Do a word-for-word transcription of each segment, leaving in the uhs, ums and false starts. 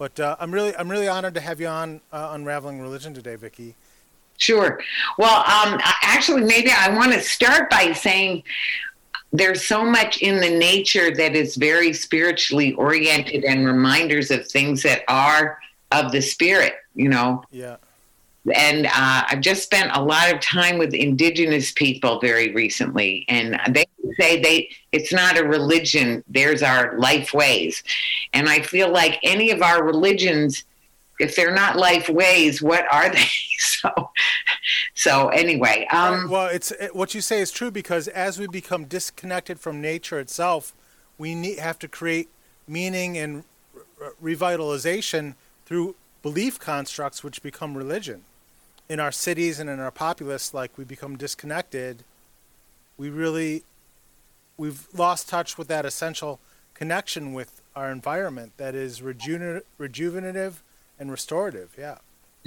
But uh, I'm really I'm really honored to have you on uh, Unraveling Religion today, Vicki. Sure. Well, um, actually, maybe I want to start by saying there's so much in the nature that is very spiritually oriented and reminders of things that are of the spirit, you know. Yeah. And uh, I've just spent a lot of time with indigenous people very recently, and they say they it's not a religion. There's our life ways. And I feel like any of our religions, if they're not life ways, what are they? So, so anyway. Um, well, it's it, what you say is true, because as we become disconnected from nature itself, we need, have to create meaning and re- revitalization through belief constructs, which become religion. In our cities and in our populace, like, we become disconnected. We really, we've lost touch with that essential connection with our environment that is reju- rejuvenative and restorative. Yeah,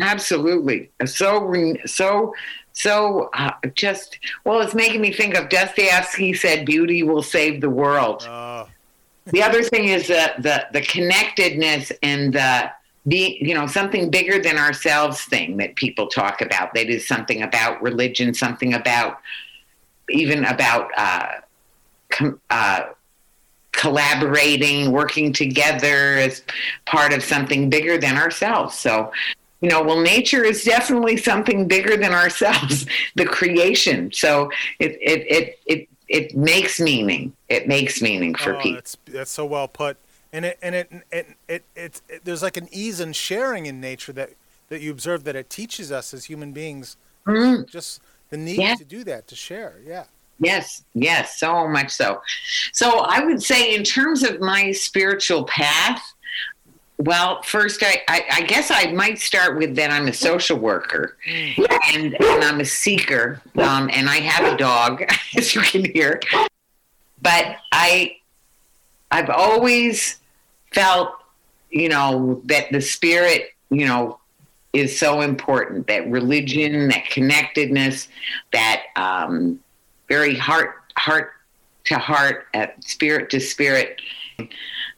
absolutely. So, so, so uh, just, well, it's making me think of Dostoevsky said, "Beauty will save the world." Uh. The other thing is the, the, the connectedness and the, Be, you know, something bigger than ourselves thing that people talk about. That is something about religion, something about, even about uh, com- uh, collaborating, working together as part of something bigger than ourselves. So, you know, well, nature is definitely something bigger than ourselves, the creation. So it it it it it makes meaning. It makes meaning for oh, people. That's, that's so well put. And it and it it it, it it there's like an ease in sharing in nature that, that you observe, that it teaches us as human beings, mm. just the need yeah. to do that, to share. Yeah. Yes. Yes. So much so. So I would say, in terms of my spiritual path, well, first I, I, I guess I might start with that I'm a social worker, and, and I'm a seeker, um, and I have a dog, as you can hear, but I I've always felt, you know, that the spirit, you know, is so important, that religion, that connectedness, that um, very heart, heart to heart, at spirit to spirit.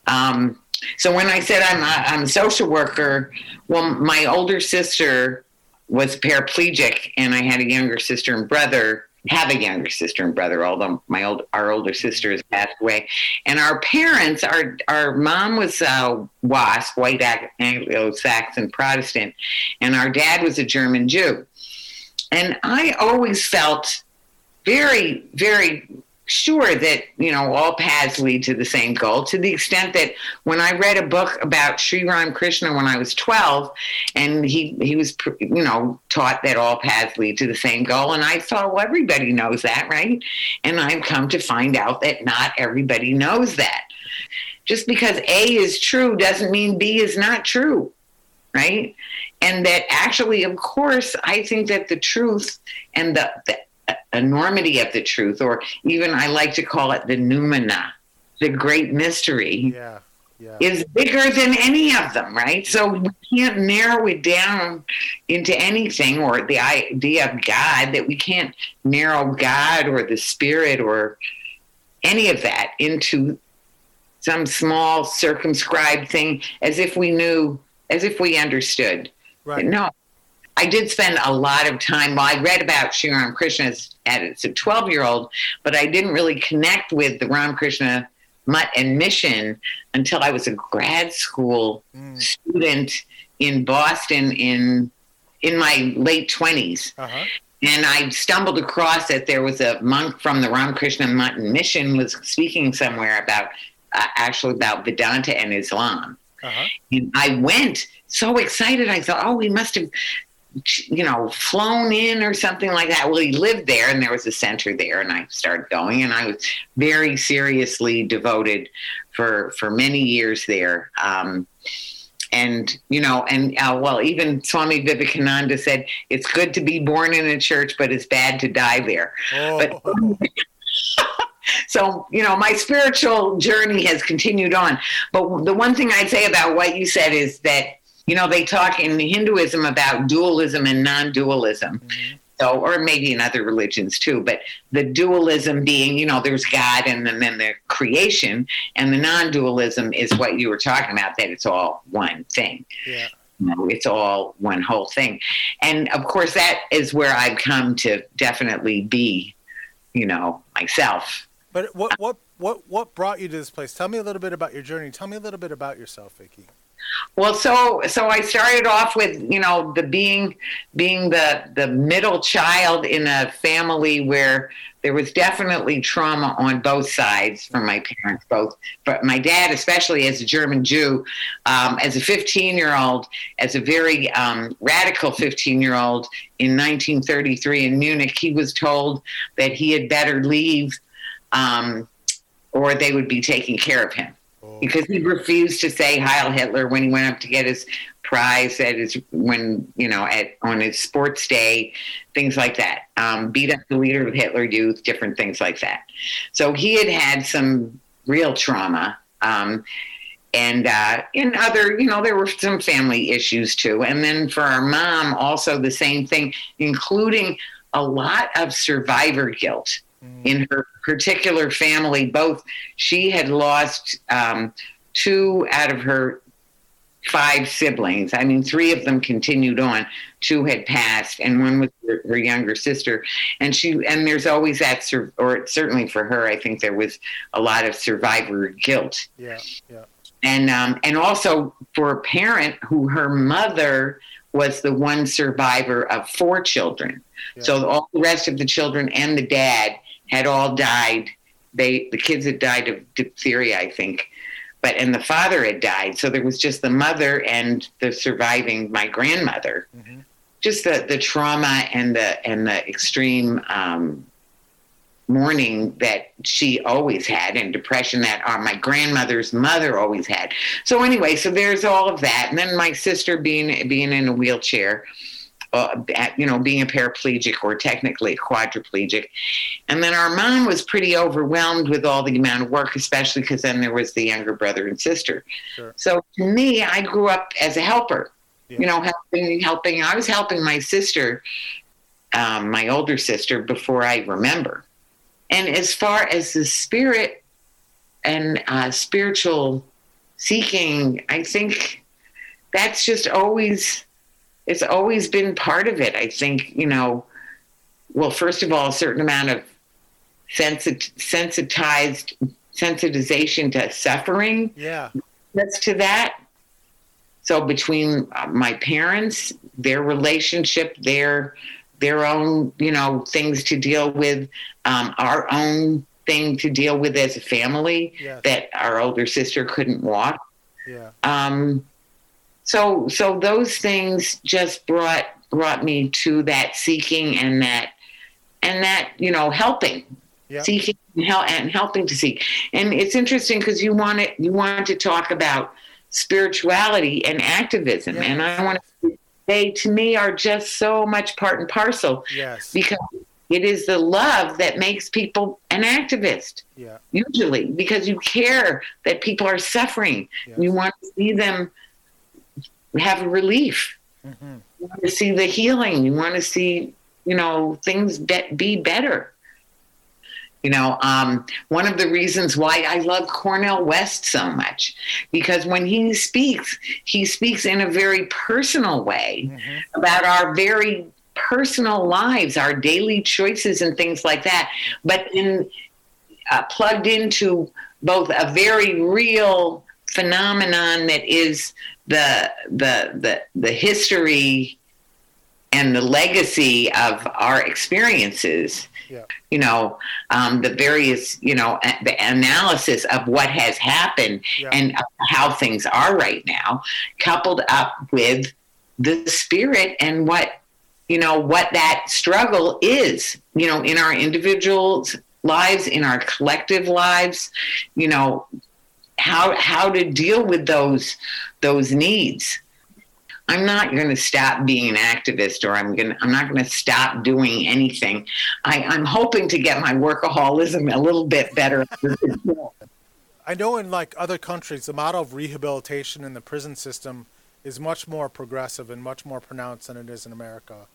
Um, so when I said I'm a, I'm a social worker, well, my older sister was paraplegic, and I had a younger sister and brother. Have a younger sister and brother, although my old our older sister has passed away, and our parents, our our mom was a WASP, white Anglo-Saxon Protestant, and our dad was a German Jew, and I always felt very, very sure that, you know, all paths lead to the same goal, to the extent that when I read a book about Sri Ramakrishna when I was twelve, and he he was, you know, taught that all paths lead to the same goal, and I thought, well, everybody knows that, right? And I've come to find out that not everybody knows that. Just because A is true doesn't mean B is not true, right? And that actually, of course, I think that the truth and the, the enormity of the truth, or even I like to call it the noumena, the great mystery, yeah, yeah. is bigger than any of them, right? So we can't narrow it down into anything, or the idea of God, that we can't narrow God or the spirit or any of that into some small circumscribed thing, as if we knew, as if we understood. Right. No. I did spend a lot of time, well, I read about Sri Ramakrishna as, as a twelve-year-old, but I didn't really connect with the Ramakrishna Mutt and Mission until I was a grad school mm. student in Boston in in my late twenties. Uh-huh. And I stumbled across that there was a monk from the Ramakrishna Mutt and Mission was speaking somewhere about, uh, actually about Vedanta and Islam. Uh-huh. And I went so excited. I thought, oh, we must have... you know, flown in or something like that. Well, he lived there, and there was a center there, and I started going, and I was very seriously devoted for, for many years there. Um, and, you know, and uh, well, even Swami Vivekananda said, it's good to be born in a church, but it's bad to die there. Oh. But so, you know, my spiritual journey has continued on. But the one thing I'd say about what you said is that, you know, they talk in Hinduism about dualism and non-dualism. Mm-hmm. So, or maybe in other religions too, but the dualism being, you know, there's God and then, then the creation, and the non-dualism is what you were talking about, that it's all one thing. Yeah. You know, it's all one whole thing. And of course that is where I've come to definitely be, you know, myself. But what, what, what, what brought you to this place? Tell me a little bit about your journey. Tell me a little bit about yourself, Vicki. Well, so so I started off with, you know, the being being the the middle child in a family where there was definitely trauma on both sides from my parents, both, but my dad, especially as a German Jew, um, as a fifteen-year-old, as a very um, radical fifteen-year-old in nineteen thirty-three in Munich, he was told that he had better leave um, or they would be taking care of him. Because he refused to say Heil Hitler when he went up to get his prize at his when you know at on his sports day, things like that. Um, beat up the leader of Hitler Youth, different things like that. So he had had some real trauma, um, and uh, in other, you know, there were some family issues too. And then for our mom, also the same thing, including a lot of survivor guilt. In her particular family, both she had lost um, two out of her five siblings. I mean, three of them continued on. Two had passed, and one was her, her younger sister. And she and there's always that, or certainly for her, I think there was a lot of survivor guilt. Yeah, yeah. And um, and also for a parent who her mother was the one survivor of four children. Yeah. So all the rest of the children and the dad had all died. They, the kids had died of diphtheria, I think, but, and the father had died. So there was just the mother and the surviving, my grandmother, mm-hmm. just the, the trauma and the, and the extreme, um, mourning that she always had, and depression that uh, my grandmother's mother always had. So anyway, so there's all of that. And then my sister being, being in a wheelchair, Uh, you know, being a paraplegic or technically quadriplegic. And then our mom was pretty overwhelmed with all the amount of work, especially because then there was the younger brother and sister. Sure. So to me, I grew up as a helper, yeah. you know, helping, helping. I was helping my sister, um, my older sister, before I remember. And as far as the spirit and uh, spiritual seeking, I think that's just always... It's always been part of it. I think, you know, well, first of all, a certain amount of sensit- sensitized sensitization to suffering. Yeah. That's to that. So between my parents, their relationship, their, their own, you know, things to deal with, um, our own thing to deal with as a family, yes. that our older sister couldn't walk. Yeah. Um, So, so those things just brought brought me to that seeking and that and that you know helping, yep. seeking and, hel- and helping to seek. And it's interesting because you want to you want to talk about spirituality and activism, yes. and I want to they to me are just so much part and parcel. Yes, because it is the love that makes people an activist. Yeah, usually because you care that people are suffering. Yes. You want to see them. Have a relief. Mm-hmm. You want to see the healing. You want to see, you know, things be, be better. You know, um, one of the reasons why I love Cornel West so much, because when he speaks, he speaks in a very personal way mm-hmm. about our very personal lives, our daily choices and things like that, but in uh, plugged into both a very real phenomenon that is the the the the history and the legacy of our experiences, yeah. you know, um, the various, you know, the analysis of what has happened yeah. and how things are right now, coupled up with the spirit and what, you know, what that struggle is, you know, in our individual lives, in our collective lives, you know, how how to deal with those those needs. I'm not going to stop being an activist, or I'm going I'm not going to stop doing anything. I, I'm hoping to get my workaholism a little bit better. I know in like other countries, the model of rehabilitation in the prison system is much more progressive and much more pronounced than it is in America.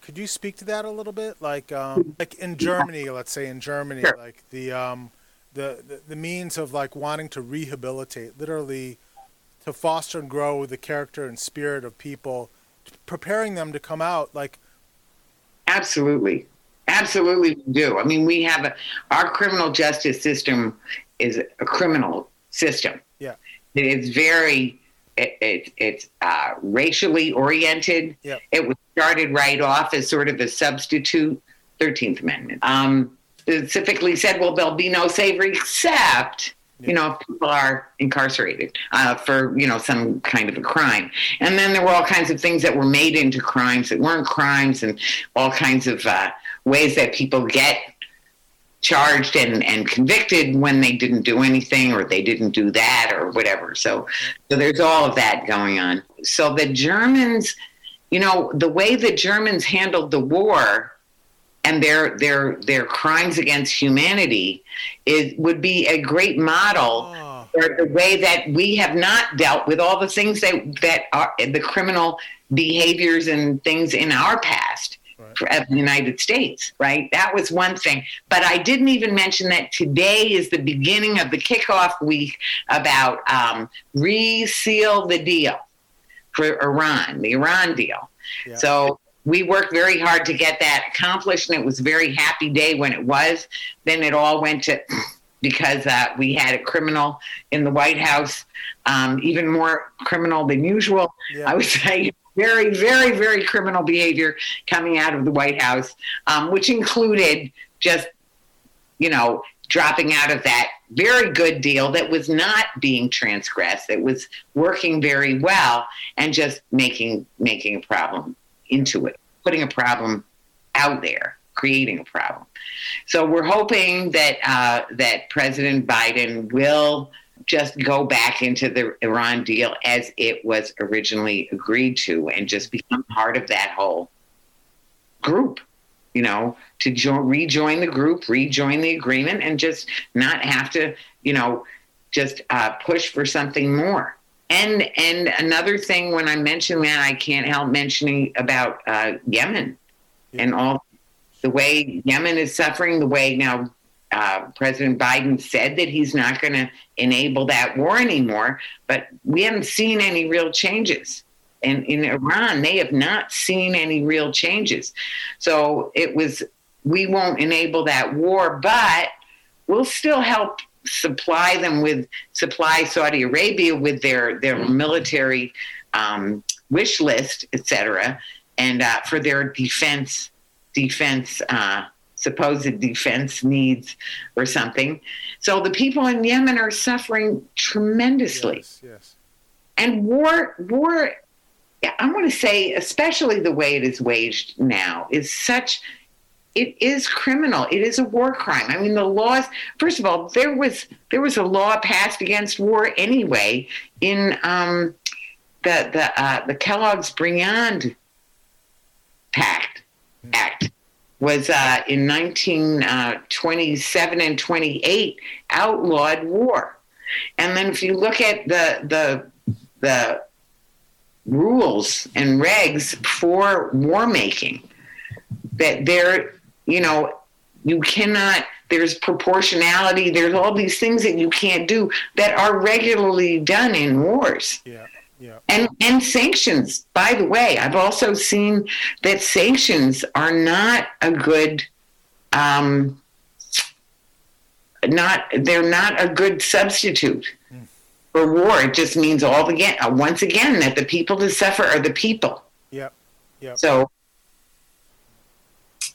Could you speak to that a little bit? Like, um, like in Germany, let's say in Germany, sure. like the, um, the, the the means of like wanting to rehabilitate, literally, to foster and grow the character and spirit of people, preparing them to come out. Like, absolutely, absolutely, we do. I mean, we have a, our criminal justice system is a criminal system. Yeah, it's very. It, it, it's uh, racially oriented. Yep. It was started right off as sort of a substitute thirteenth Amendment. Um, specifically said, well, there'll be no slavery except, yep. you know, if people are incarcerated uh, for, you know, some kind of a crime. And then there were all kinds of things that were made into crimes that weren't crimes and all kinds of uh, ways that people get charged and, and convicted when they didn't do anything or they didn't do that or whatever. So, so there's all of that going on. So the Germans, you know, the way the Germans handled the war and their their their crimes against humanity is would be a great model oh. for the way that we have not dealt with all the things that, that are the criminal behaviors and things in our past. Right. Of the United States, right? That was one thing. But I didn't even mention that today is the beginning of the kickoff week about um, reseal the deal for Iran, the Iran deal. Yeah. So we worked very hard to get that accomplished, and it was a very happy day when it was. Then it all went to, because uh, we had a criminal in the White House, um, even more criminal than usual, yeah. I would say. Very, very, very criminal behavior coming out of the White House, um, which included just, you know, dropping out of that very good deal that was not being transgressed, that was working very well, and just making making a problem into it, putting a problem out there, creating a problem. So we're hoping that uh, that President Biden will just go back into the Iran deal as it was originally agreed to and just become part of that whole group, you know, to jo- rejoin the group, rejoin the agreement, and just not have to, you know, just uh, push for something more. And and another thing, when I mention that, I can't help mentioning about uh, Yemen yeah. and all the way Yemen is suffering, the way now Uh, President Biden said that he's not going to enable that war anymore, but we haven't seen any real changes. And in Iran, they have not seen any real changes. So it was, we won't enable that war, but we'll still help supply them with, supply Saudi Arabia with their, their military um, wish list, et cetera, and uh, for their defense, defense uh supposed defense needs or something. So the people in Yemen are suffering tremendously. Yes, yes. And war, war, I want to say, especially the way it is waged now, is such, it is criminal. It is a war crime. I mean, the laws, first of all, there was there was a law passed against war anyway in um, the, the, uh, the Kellogg-Briand Pact, mm. Act. was uh, in nineteen twenty-seven and twenty-eight outlawed war. And then if you look at the the the rules and regs for war making, that there, you know, you cannot, there's proportionality, there's all these things that you can't do that are regularly done in wars. Yeah. Yeah. And and sanctions, by the way, I've also seen that sanctions are not a good, um, not they're not a good substitute mm. for war. It just means all again once again that the people to suffer are the people. Yep. Yep. So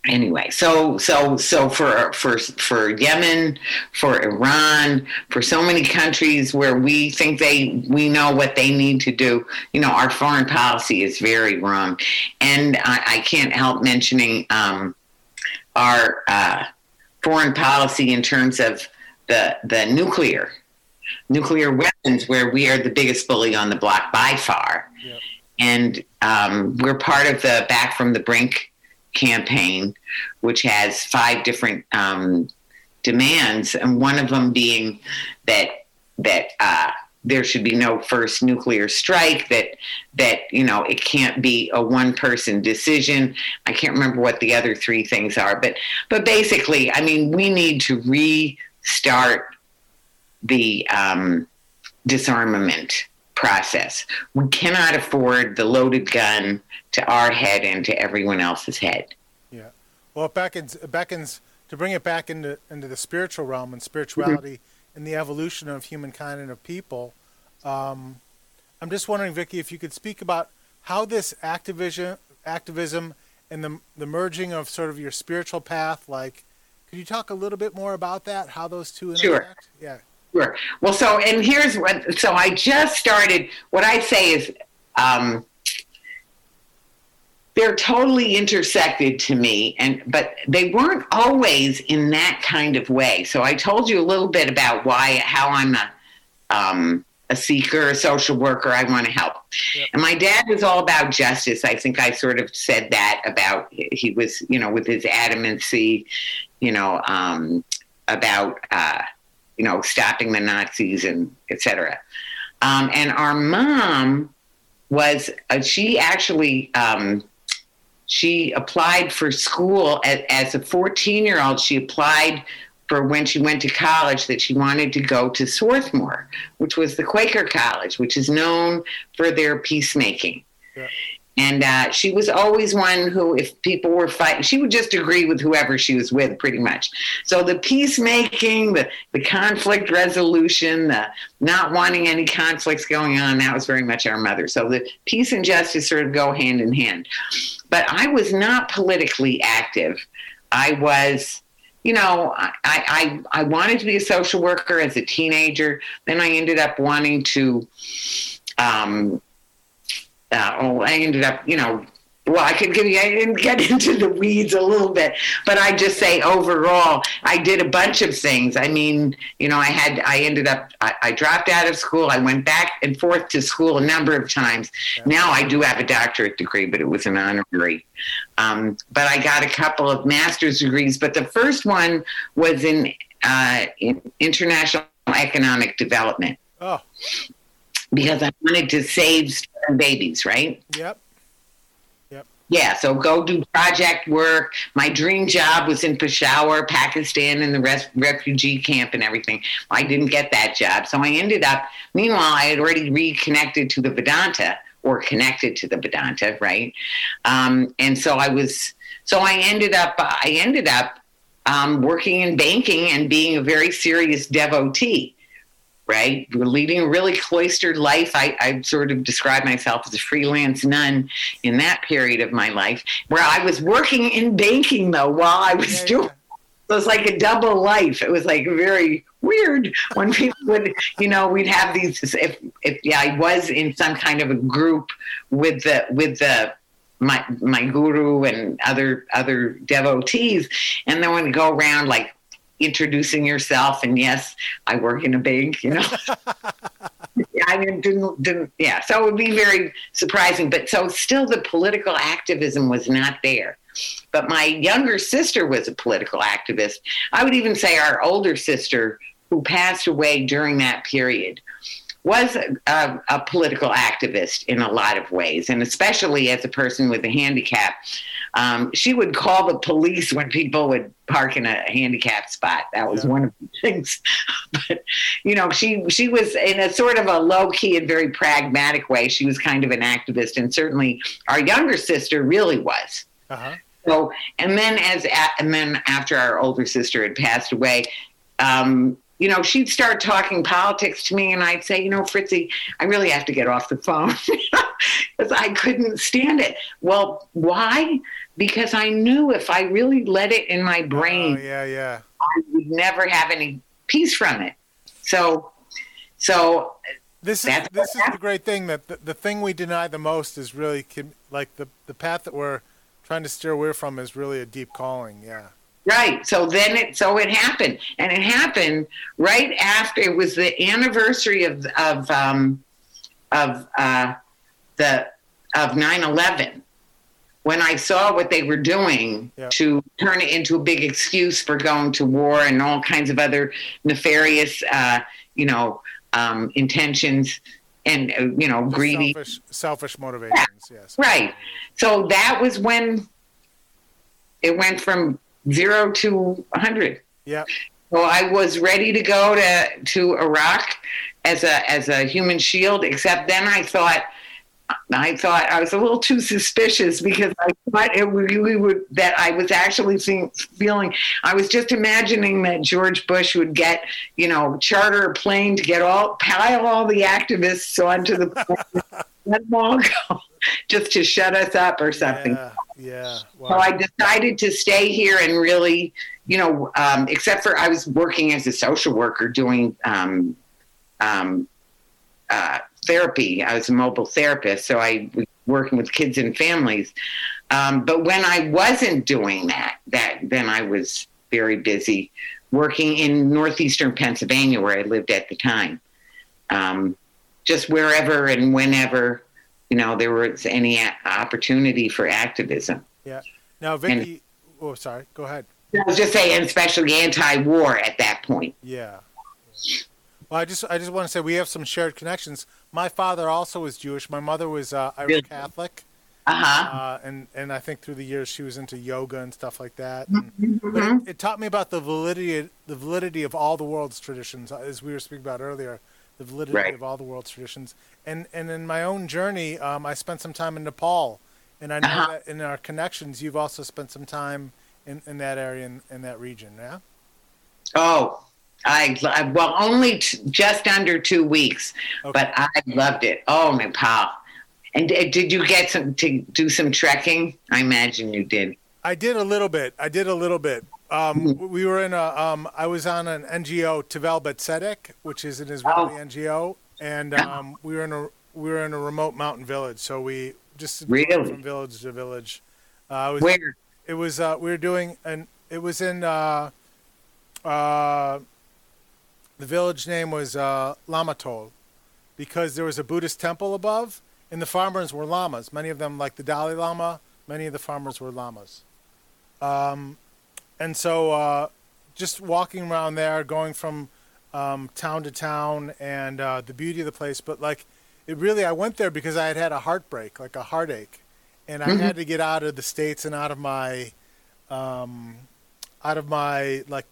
anyway, so so so for for for Yemen, for Iran, for so many countries where we think they we know what they need to do, you know, our foreign policy is very wrong. And I, I can't help mentioning um, our uh, foreign policy in terms of the the nuclear nuclear weapons, where we are the biggest bully on the block by far, yep. and um, we're part of the Back from the Brink campaign, which has five different um, demands, and one of them being that that uh, there should be no first nuclear strike, that, that, you know, it can't be a one person decision. I can't remember what the other three things are, but, but basically, I mean, we need to restart the um, disarmament process. We cannot afford the loaded gun to our head and to everyone else's head. Yeah. Well, it beckons, it beckons to bring it back into, into the spiritual realm and spirituality, mm-hmm. in the evolution of humankind and of people. Um, I'm just wondering, Vicki, if you could speak about how this activism activism, and the, the merging of sort of your spiritual path, like, could you talk a little bit more about that, how those two interact? Sure. Yeah. Sure. Well, so, and here's what, so I just started, what I say is, um, they're totally intersected to me, and but they weren't always in that kind of way. So I told you a little bit about why, how I'm a, um, a seeker, a social worker. I want to help. Yep. And my dad was all about justice. I think I sort of said that about, he was, you know, with his adamancy, you know, um, about, uh, you know, stopping the Nazis and et cetera. Um, and our mom was, uh, she actually, um, she applied for school as, as a fourteen-year-old. She applied for when she went to college that she wanted to go to Swarthmore, which was the Quaker college, which is known for their peacemaking. Yeah. And uh, she was always one who, if people were fighting, she would just agree with whoever she was with, pretty much. So the peacemaking, the, the conflict resolution, the not wanting any conflicts going on, that was very much our mother. So the peace and justice sort of go hand in hand. But I was not politically active. I was, you know, I, I, I wanted to be a social worker as a teenager. Then I ended up wanting to... Um, Uh, oh, I ended up, you know, well, I could give you, I didn't get into the weeds a little bit, but I just say overall, I did a bunch of things. I mean, you know, I had, I ended up, I, I dropped out of school. I went back and forth to school a number of times. Yeah. Now I do have a doctorate degree, but it was an honorary. Um, but I got a couple of master's degrees, but the first one was in, uh, in international economic development. Oh. Because I wanted to save stolen babies, right? Yep. Yep. Yeah, so go do project work. My dream job was in Peshawar, Pakistan, and the res- refugee camp and everything. I didn't get that job. So I ended up, meanwhile, I had already reconnected to the Vedanta, or connected to the Vedanta, right? Um, and so I was, so I ended up, I ended up um, working in banking and being a very serious devotee. Right? We're leading a really cloistered life. I, I sort of describe myself as a freelance nun in that period of my life, where I was working in banking, though, while I was yeah, doing yeah. It was like a double life. It was like very weird when people would, you know, we'd have these, if, if yeah, I was in some kind of a group with the, with the, my, my guru and other, other devotees. And then we'd go around like, introducing yourself, and yes, I work in a bank, you know. yeah, I mean, didn't, didn't, yeah, so it would be very surprising. But so still the political activism was not there. But my younger sister was a political activist. I would even say our older sister, who passed away during that period, was a, a, a political activist in a lot of ways, and especially as a person with a handicap. Um, she would call the police when people would park in a handicapped spot. That was yeah. one of the things. But, you know, she she was in a sort of a low-key and very pragmatic way. She was kind of an activist, and certainly our younger sister really was. Uh-huh. So, and then as and then after our older sister had passed away, um, you know, she'd start talking politics to me, and I'd say, you know, Fritzy, I really have to get off the phone. Because I couldn't stand it. Well, why? Because I knew if I really let it in my brain, oh, yeah, yeah. I would never have any peace from it. So, so this is this is the great thing, that the, the thing we deny the most is really like the the path that we're trying to steer away from is really a deep calling. Yeah. Right. So then it, so it happened, and it happened right after it was the anniversary of, of, um, of, uh, the, of nine eleven, when I saw what they were doing yeah. to turn it into a big excuse for going to war and all kinds of other nefarious, uh, you know, um, intentions and, uh, you know, greedy. Selfish, selfish motivations, yeah. Yes. Right. So that was when it went from zero to one hundred. Yeah. So I was ready to go to, to Iraq as a as a human shield, except then I thought, I thought I was a little too suspicious because I thought it really would, that I was actually seeing, feeling, I was just imagining that George Bush would get, you know, charter a plane to get all, pile all the activists onto the plane, let them all go, just to shut us up or something. Yeah, yeah. Wow. So I decided to stay here and really, you know, um, except for I was working as a social worker doing um, um, uh, therapy. I was a mobile therapist, so I was working with kids and families. Um, but when I wasn't doing that, that then I was very busy working in northeastern Pennsylvania, where I lived at the time. Um, just wherever and whenever, you know, there was any a- opportunity for activism. Yeah. Now, Vicky, and, oh, sorry, go ahead. I was just saying, especially anti-war at that point. Yeah. Well, I just I just want to say we have some shared connections. My father also was Jewish. My mother was uh, Irish really? Catholic. Uh-huh. Uh, and, and I think through the years she was into yoga and stuff like that. And, mm-hmm. But it, it taught me about the validity the validity of all the world's traditions, as we were speaking about earlier, the validity right. of all the world's traditions. And and in my own journey, um, I spent some time in Nepal. And I know uh-huh. that in our connections, you've also spent some time in, in that area, in, in that region, yeah? Oh, I, I well, only t- just under two weeks, okay. But I loved it. Oh, Nepal. And uh, did you get some to do some trekking? I imagine you did. I did a little bit. I did a little bit. Um, we were in a, um, I was on an N G O, Tevel Betzedeck, which is an Israeli oh. N G O. And um, we were in a, we were in a remote mountain village. So we just really? From village to village. Uh, I was, Where? It was, uh, we were doing, and it was in, uh, uh, the village name was uh, Lamatol, because there was a Buddhist temple above, and the farmers were lamas. Many of them, like the Dalai Lama, many of the farmers were lamas. Um, and so uh, just walking around there, going from um, town to town, and uh, the beauty of the place. But, like, it really, I went there because I had had a heartbreak, like a heartache. And I mm-hmm. had to get out of the States and out of my, um, out of my, like,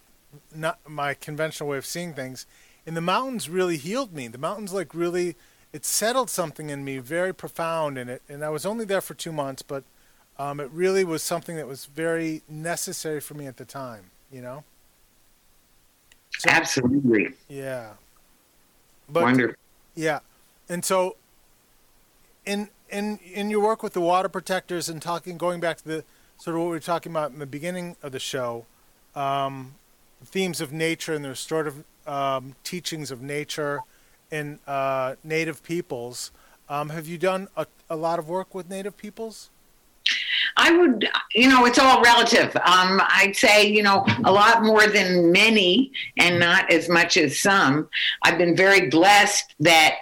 not my conventional way of seeing things. And the mountains really healed me. The mountains, like, really, it settled something in me very profound in it. And I was only there for two months, but um, it really was something that was very necessary for me at the time, you know? So, absolutely. Yeah. But, wonderful. Yeah. And so in, in, in your work with the water protectors and talking, going back to the sort of what we were talking about in the beginning of the show, um, themes of nature and the restorative um, teachings of nature and uh, Native peoples. Um, have you done a, a lot of work with Native peoples? I would, you know, it's all relative. Um, I'd say, you know, a lot more than many and not as much as some. I've been very blessed that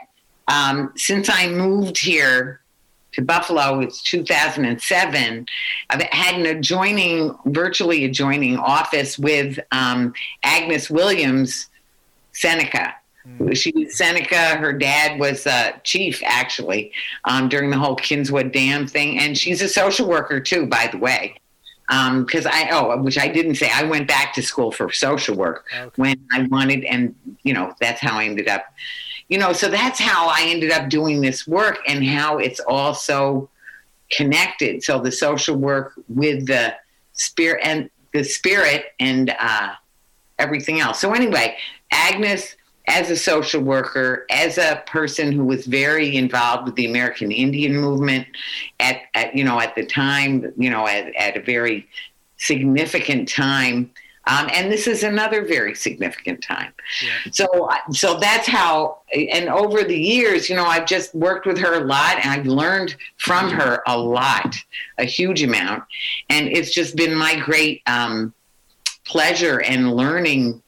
um, since I moved here to Buffalo, it's two thousand seven. I've had an adjoining, virtually adjoining office with um, Agnes Williams, Seneca. Mm. She was Seneca. Her dad was a uh, chief, actually, um, during the whole Kinzua Dam thing. And she's a social worker, too, by the way. Because um, I, oh, which I didn't say, I went back to school for social work okay. when I wanted. And, you know, that's how I ended up. You know, so that's how I ended up doing this work and how it's also connected. So the social work with the spirit and the spirit and uh, everything else. So anyway, Agnes, as a social worker, as a person who was very involved with the American Indian Movement at, at you know, at the time, you know, at, at a very significant time. Um, and this is another very significant time. Yeah. So so that's how, and over the years, you know, I've just worked with her a lot and I've learned from her a lot, a huge amount. And it's just been my great um, pleasure and learning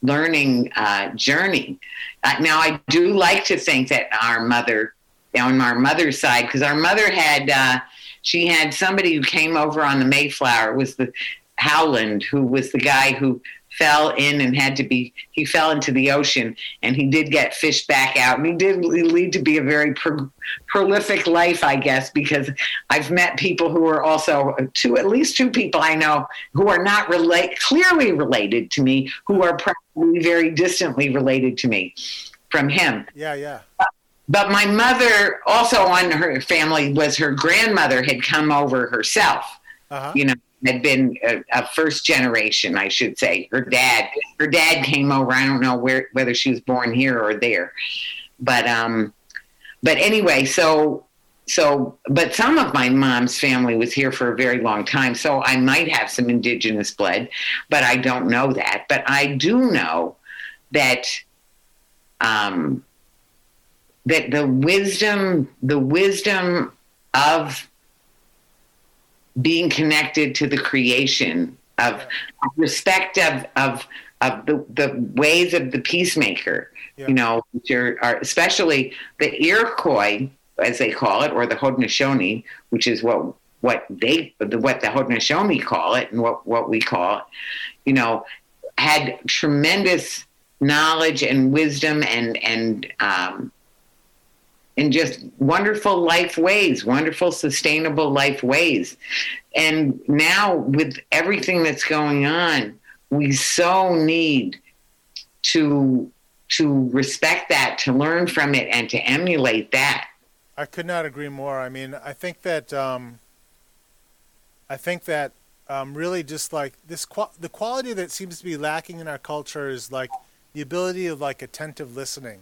learning uh, journey. Uh, now, I do like to think that our mother, on our mother's side, because our mother had, uh, she had somebody who came over on the Mayflower, was the Howland, who was the guy who fell in and had to be, he fell into the ocean, and he did get fished back out. And he did lead to be a very pro- prolific life, I guess, because I've met people who are also two, at least two people I know who are not relate, clearly related to me, who are probably very distantly related to me from him. Yeah, yeah. Uh, But my mother, also on her family, was her grandmother had come over herself, uh-huh. you know, had been a, a first generation, I should say. Her dad, her dad came over. I don't know where, whether she was born here or there, but, um, but anyway, so, so, but some of my mom's family was here for a very long time. So I might have some indigenous blood, but I don't know that. But I do know that, um, that the wisdom, the wisdom of being connected to the creation, of respect of, of, of the, the ways of the peacemaker, yeah. you know, which are, are especially the Iroquois, as they call it, or the Haudenosaunee, which is what, what they, what the Haudenosaunee call it and what, what we call it, you know, had tremendous knowledge and wisdom and, and, um, in just wonderful life ways, wonderful, sustainable life ways. And now with everything that's going on, we so need to to respect that, to learn from it, and to emulate that. I could not agree more. I mean, I think that, um, I think that um, really just like this, qual- the quality that seems to be lacking in our culture is like the ability of like attentive listening,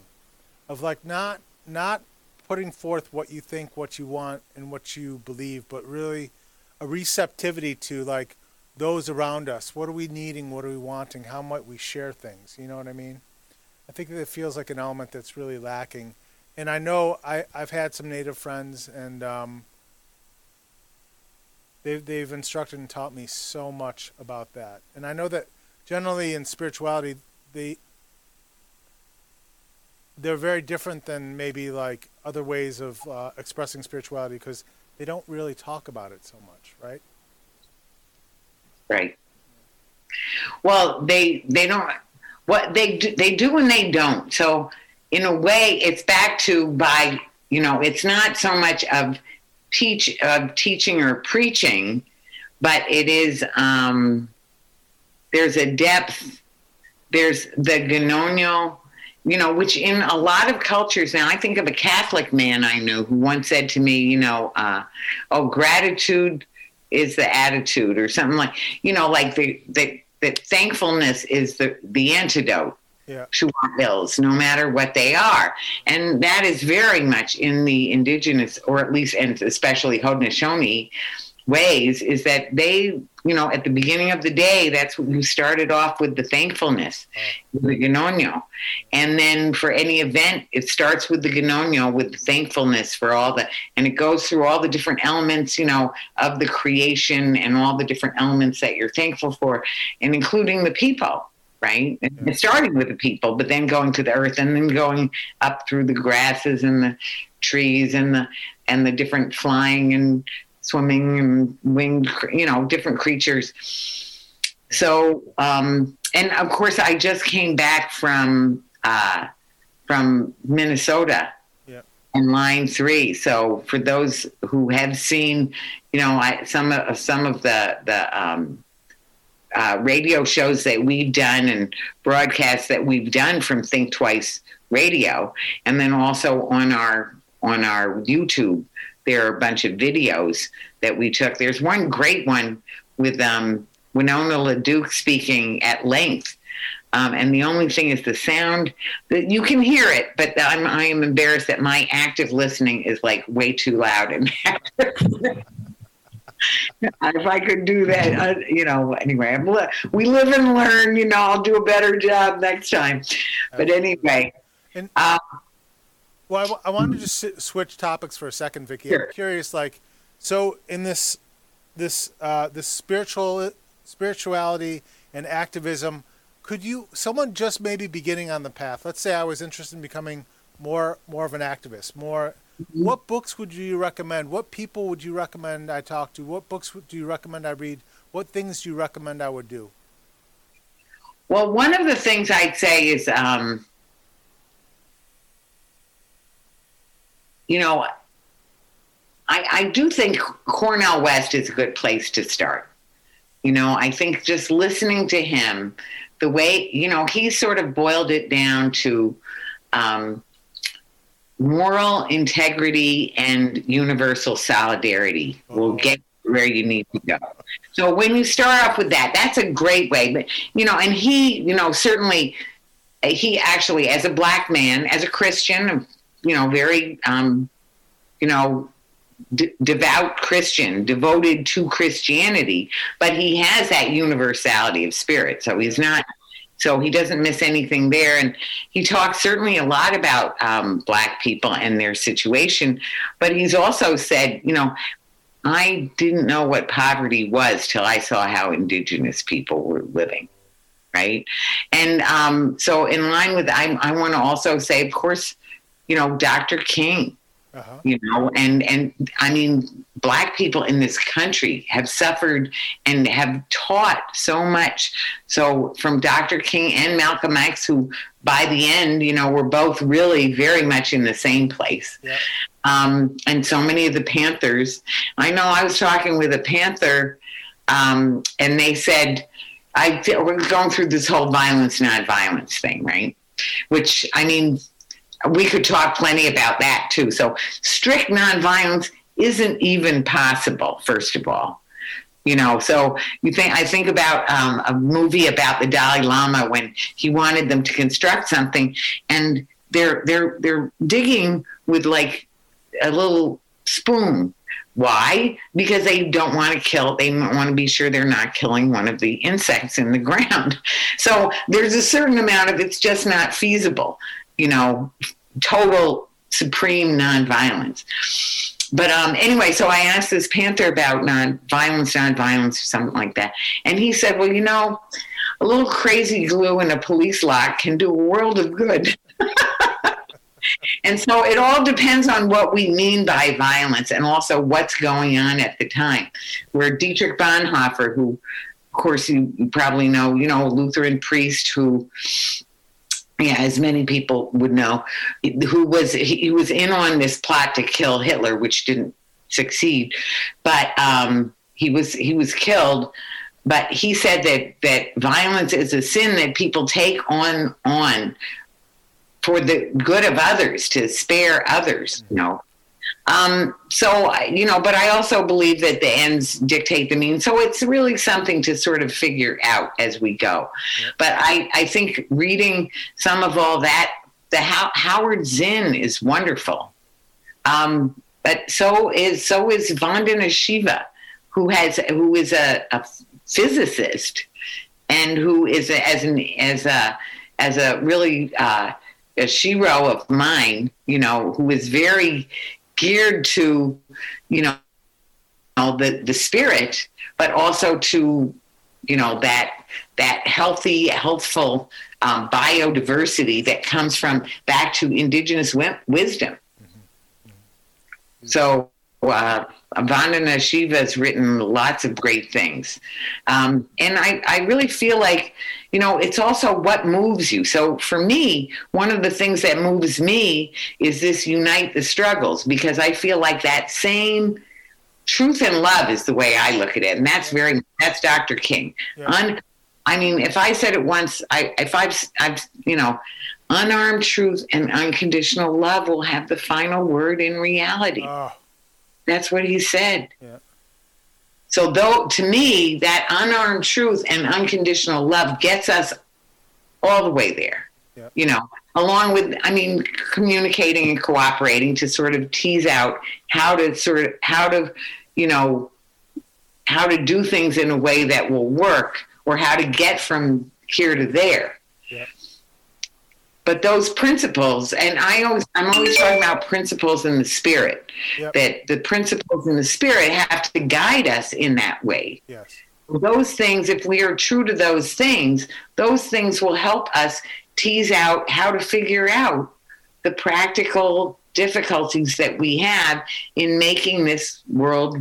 of like not, not, putting forth what you think, what you want, and what you believe, but really a receptivity to like those around us. What are we needing? What are we wanting? How might we share things? You know what I mean? I think that it feels like an element that's really lacking. And I know I, I've had some Native friends, and um, they've, they've instructed and taught me so much about that. And I know that generally in spirituality, they they're very different than maybe like other ways of uh, expressing spirituality, because they don't really talk about it so much. Right. Right. Well, they, they don't, what they do, they do and they don't. So in a way it's back to by, you know, it's not so much of teach of teaching or preaching, but it is, um, there's a depth, there's the gnonial, you know, which in a lot of cultures now, I think of a Catholic man I knew who once said to me, you know, uh, oh, gratitude is the attitude, or something like, you know, like the, the, the thankfulness is the, the antidote yeah. to our ills, no matter what they are. And that is very much in the indigenous, or at least, and especially Haudenosaunee ways, is that they, you know, at the beginning of the day, that's what we started off with, the thankfulness, the gnonio. And then for any event, it starts with the gnonio, with the thankfulness for all the, and it goes through all the different elements, you know, of the creation and all the different elements that you're thankful for, and including the people, right? And starting with the people, but then going to the earth, and then going up through the grasses and the trees and the, and the different flying and swimming and winged, you know, different creatures. So, um, and of course I just came back from, uh, from Minnesota yeah. and Line three. So for those who have seen, you know, I, some of, some of the, the, um, uh, radio shows that we've done and broadcasts that we've done from Think Twice Radio. And then also on our, on our YouTube, there are a bunch of videos that we took. There's one great one with um, Winona LaDuke speaking at length. Um, and the only thing is the sound that you can hear it, but I'm, I am embarrassed that my active listening is like way too loud. And if I could do that, I, you know, anyway, I'm, we live and learn, you know, I'll do a better job next time. But anyway, uh, well, I, w- I wanted to just switch topics for a second, Vicki. Sure. I'm curious, like, so in this, this, uh, this spiritual spirituality and activism, could you, someone just maybe beginning on the path, let's say I was interested in becoming more, more of an activist, more, mm-hmm. what books would you recommend? What people would you recommend I talk to? What books do you recommend I read? What things do you recommend I would do? Well, one of the things I'd say is, um, you know, I, I do think Cornel West is a good place to start. You know, I think just listening to him, the way, you know, he sort of boiled it down to um, moral integrity and universal solidarity will get you where you need to go. So when you start off with that, that's a great way. But, you know, and he, you know, certainly he actually, as a black man, as a Christian, you know, very, um, you know, De- devout Christian, devoted to Christianity, but he has that universality of spirit. So he's not, so he doesn't miss anything there. And he talks certainly a lot about um, black people and their situation, but he's also said, you know, I didn't know what poverty was till I saw how indigenous people were living. Right. And um, so in line with, I, I want to also say, of course, you know, Doctor King, Uh-huh. you know, and, and I mean, black people in this country have suffered and have taught so much. So from Doctor King and Malcolm X, who by the end, you know, were both really very much in the same place. Yeah. Um, and so many of the Panthers, I know I was talking with a Panther um, and they said, I we're going through this whole violence, nonviolence thing. Right. Which I mean, we could talk plenty about that too. So strict nonviolence isn't even possible, first of all, you know. So you think I think about um, a movie about the Dalai Lama when he wanted them to construct something, and they're they're they're digging with like a little spoon. Why? Because they don't want to kill. They want to be sure they're not killing one of the insects in the ground. So there's a certain amount of it's just not feasible. You know, total supreme nonviolence. But um, anyway, so I asked this Panther about nonviolence, nonviolence, or something like that. And he said, well, you know, a little crazy glue in a police lock can do a world of good. And so it all depends on what we mean by violence and also what's going on at the time. Where Dietrich Bonhoeffer, who, of course, you probably know, you know, a Lutheran priest who... Yeah, as many people would know, who was he was in on this plot to kill Hitler, which didn't succeed, but um, he was he was killed. But he said that that violence is a sin that people take on on for the good of others, to spare others. You know, um, so you know. But I also believe that the ends dictate the means. So it's really something to sort of figure out as we go. Yeah. But I, I think reading some of all that, the How, Howard Zinn is wonderful. Um, but so is so is Vandana Shiva, who has who is a, a physicist, and who is a, as an as a as a really uh, a shiro of mine. You know, who is very geared to, you know, the, the spirit, but also to, you know, that that healthy, healthful um, biodiversity that comes from back to indigenous w- wisdom. Mm-hmm. Mm-hmm. So uh, Vandana Shiva has written lots of great things. Um, and I, I really feel like, you know, it's also what moves you. So for me, one of the things that moves me is this Unite the Struggles, because I feel like that same truth and love is the way I look at it. And that's very, that's Doctor King. Yeah. Un, I mean, if I said it once, I, if I've, I've, you know, unarmed truth and unconditional love will have the final word in reality. Oh. That's what he said. Yeah. So though to me, that unarmed truth and unconditional love gets us all the way there, yeah. you know, along with, I mean, communicating and cooperating to sort of tease out how to sort of, how to, you know, how to do things in a way that will work, or how to get from here to there. Yeah. But those principles, and I always, I'm always talking about principles in the spirit, yep. that the principles in the spirit have to guide us in that way. Yes. Those things, if we are true to those things, those things will help us tease out how to figure out the practical difficulties that we have in making this world,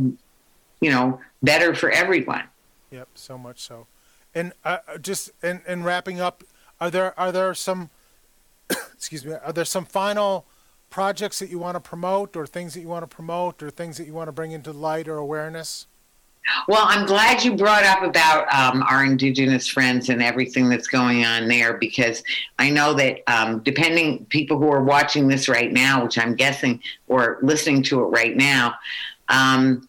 you know, better for everyone. Yep, so much so. And uh, just and, and wrapping up, are there are there some excuse me are there some final projects that you want to promote, or things that you want to promote, or things that you want to bring into light or awareness? Well, I'm glad you brought up about um, our Indigenous friends and everything that's going on there, because I know that um, depending people who are watching this right now, which I'm guessing, or listening to it right now, um,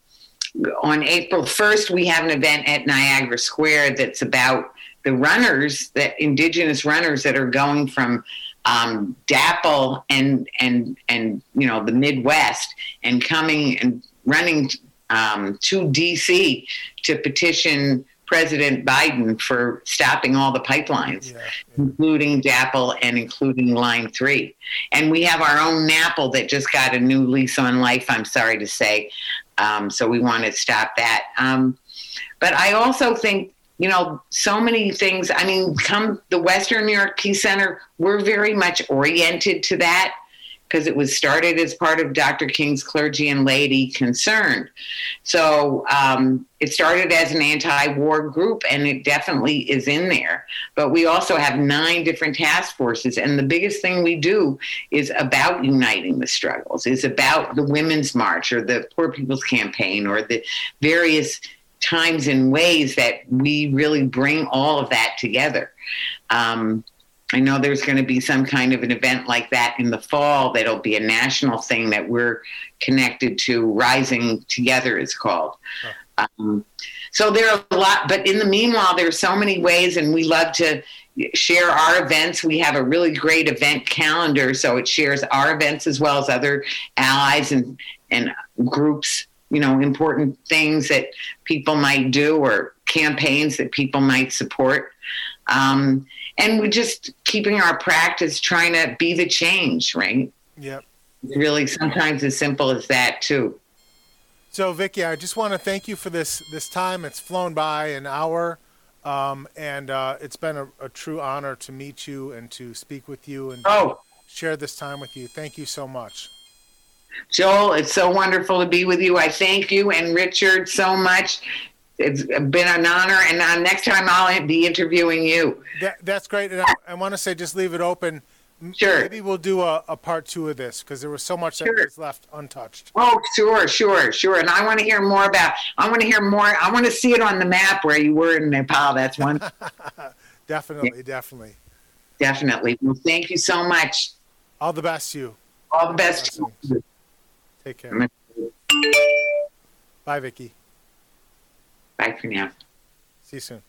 on April first, we have an event at Niagara Square that's about the runners, the Indigenous runners that are going from um, D A P L and, and, and, you know, the Midwest, and coming and running Um, to D C to petition President Biden for stopping all the pipelines, yeah, yeah. including D A P L and including Line three. And we have our own N A P L that just got a new lease on life, I'm sorry to say. Um, so we want to stop that. Um, but I also think, you know, so many things, I mean, come the Western New York Peace Center, we're very much oriented to that, because it was started as part of Doctor King's Clergy and Laity Concerned. So um, it started as an anti-war group, and it definitely is in there. But we also have nine different task forces, and the biggest thing we do is about uniting the struggles, is about the Women's March or the Poor People's Campaign or the various times and ways that we really bring all of that together. Um, I know there's going to be some kind of an event like that in the fall that'll be a national thing that we're connected to. Rising Together is called. Huh. Um, so there are a lot, but in the meanwhile, there's so many ways, and we love to share our events. We have a really great event calendar, so it shares our events as well as other allies and, and groups, you know, important things that people might do or campaigns that people might support. Um, and we're just keeping our practice, trying to be the change, right? Yep. Really, sometimes as simple as that, too. So, Vicki, I just want to thank you for this, this time. It's flown by an hour, um, and uh, it's been a, a true honor to meet you and to speak with you and oh. share this time with you. Thank you so much. Joel, it's so wonderful to be with you. I thank you and Richard so much. It's been an honor, and uh, next time I'll be interviewing you. That, that's great, and I, I want to say just leave it open. Sure. Maybe we'll do a, a part two of this, because there was so much sure. that was left untouched. Oh, sure, sure, sure, and I want to hear more about, I want to hear more, I want to see it on the map where you were in Nepal, that's one. definitely, yeah. definitely. Definitely. Well, thank you so much. All the best to you. All the best to you. Take care. Bye, Vicki. Bye for now. See you soon.